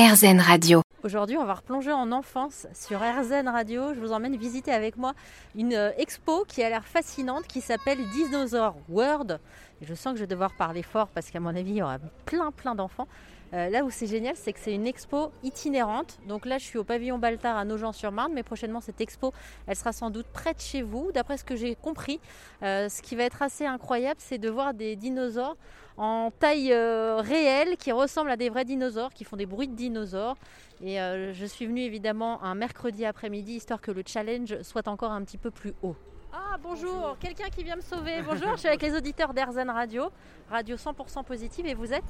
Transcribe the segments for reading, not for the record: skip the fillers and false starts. R-Zen Radio. Aujourd'hui, on va replonger en enfance sur R-Zen Radio. Je vous emmène visiter avec moi une expo qui a l'air fascinante, qui s'appelle Dino's World. Je sens que je vais devoir parler fort parce qu'à mon avis, il y aura plein d'enfants. Là où c'est génial, c'est que c'est une expo itinérante. Donc là, je suis au pavillon Baltard à Nogent-sur-Marne, mais prochainement, cette expo, elle sera sans doute près de chez vous. D'après ce que j'ai compris, ce qui va être assez incroyable, c'est de voir des dinosaures en taille réelle qui ressemblent à des vrais dinosaures, qui font des bruits de dinosaures. Et je suis venue évidemment un mercredi après-midi, histoire que le challenge soit encore un petit peu plus haut. Ah bonjour, quelqu'un qui vient me sauver. Bonjour, je suis avec les auditeurs d'R-Zen Radio, radio 100% positive, et vous êtes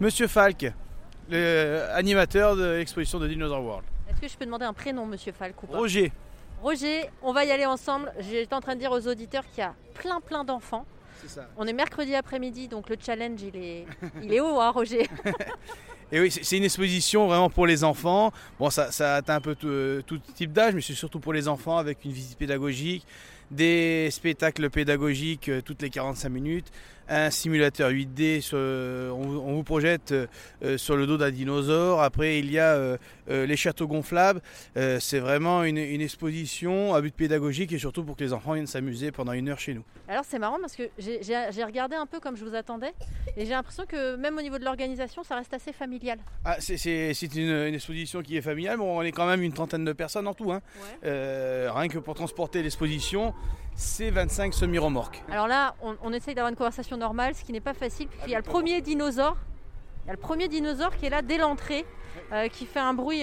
Monsieur Falk, l'animateur de l'exposition de Dinosaur World. Est-ce que je peux demander un prénom, Monsieur Falk, ou pas? Roger. Roger, on va y aller ensemble. J'étais en train de dire aux auditeurs qu'il y a plein d'enfants. C'est ça. On est mercredi après-midi, donc le challenge il est haut, hein, Roger. Et oui, c'est une exposition vraiment pour les enfants. Bon, ça atteint un peu tout type d'âge, mais c'est surtout pour les enfants, avec une visite pédagogique, des spectacles pédagogiques toutes les 45 minutes, un simulateur 8D, on vous projette sur le dos d'un dinosaure. Après, il y a les châteaux gonflables. C'est vraiment une exposition à but pédagogique et surtout pour que les enfants viennent s'amuser pendant une heure chez nous. Alors, c'est marrant parce que j'ai regardé un peu comme je vous attendais et j'ai l'impression que même au niveau de l'organisation, ça reste assez familier. Ah, c'est une exposition qui est familiale. Bon, on est quand même une trentaine de personnes en tout, hein. Ouais. Rien que pour transporter l'exposition, c'est 25 semi-remorques. Alors là, on essaye d'avoir une conversation normale, ce qui n'est pas facile. Puis il y a le premier dinosaure qui est là dès l'entrée, qui fait un bruit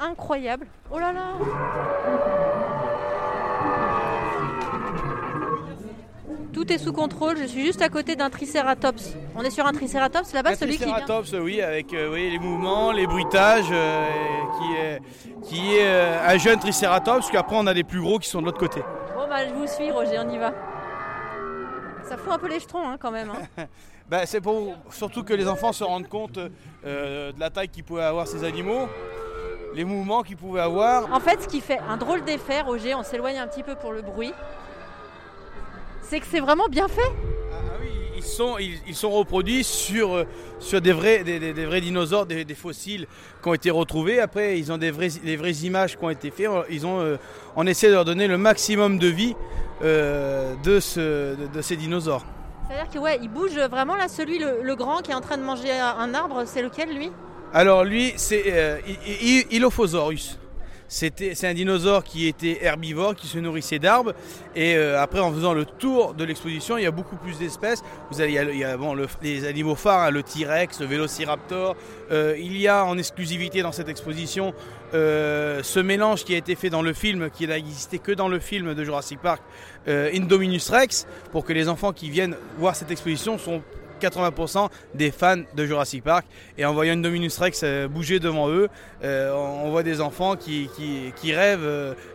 incroyable. Oh là là! Tout est sous contrôle, je suis juste à côté d'un tricératops. On est sur un tricératops là-bas, celui qui vient. Un tricératops, oui, avec les mouvements, les bruitages, qui est un jeune tricératops, parce qu'après on a des plus gros qui sont de l'autre côté. Bon bah je vous suis Roger, on y va. Ça fout un peu les jetons hein, quand même. Hein. Bah, c'est pour surtout que les enfants se rendent compte de la taille qu'ils pouvaient avoir ces animaux. Les mouvements qu'ils pouvaient avoir. En fait, ce qui fait un drôle d'effet, Roger, on s'éloigne un petit peu pour le bruit. C'est que c'est vraiment bien fait. Ah oui, ils sont reproduits sur des vrais dinosaures, des fossiles qui ont été retrouvés. Après, ils ont des vraies images qui ont été faites. On essaie de leur donner le maximum de vie de ces dinosaures. C'est-à-dire que ouais, ils bougent vraiment là. Celui le grand qui est en train de manger un arbre, c'est lequel lui? Alors lui, c'est Ilophosaurus. C'est un dinosaure qui était herbivore, qui se nourrissait d'arbres. Et après, en faisant le tour de l'exposition, il y a beaucoup plus d'espèces. Il y a les animaux phares, hein, le T-Rex, le Velociraptor. Il y a en exclusivité dans cette exposition ce mélange qui a été fait dans le film, qui n'a existé que dans le film de Jurassic Park, Indominus Rex, pour que les enfants qui viennent voir cette exposition sont 80% des fans de Jurassic Park, et en voyant Indominus Rex bouger devant eux, on voit des enfants qui rêvent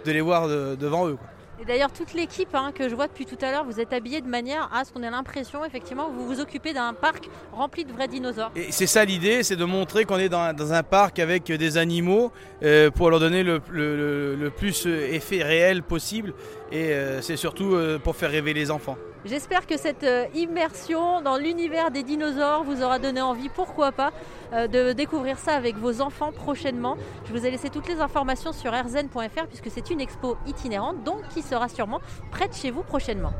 de les voir devant eux. Quoi. Et d'ailleurs toute l'équipe hein, que je vois depuis tout à l'heure, vous êtes habillés de manière à ce qu'on ait l'impression effectivement que vous vous occupez d'un parc rempli de vrais dinosaures. Et c'est ça l'idée, c'est de montrer qu'on est dans un parc avec des animaux pour leur donner le plus effet réel possible, et c'est surtout pour faire rêver les enfants. J'espère que cette immersion dans l'univers des dinosaures vous aura donné envie, pourquoi pas, de découvrir ça avec vos enfants prochainement. Je vous ai laissé toutes les informations sur rzen.fr puisque c'est une expo itinérante donc qui sera sûrement près de chez vous prochainement.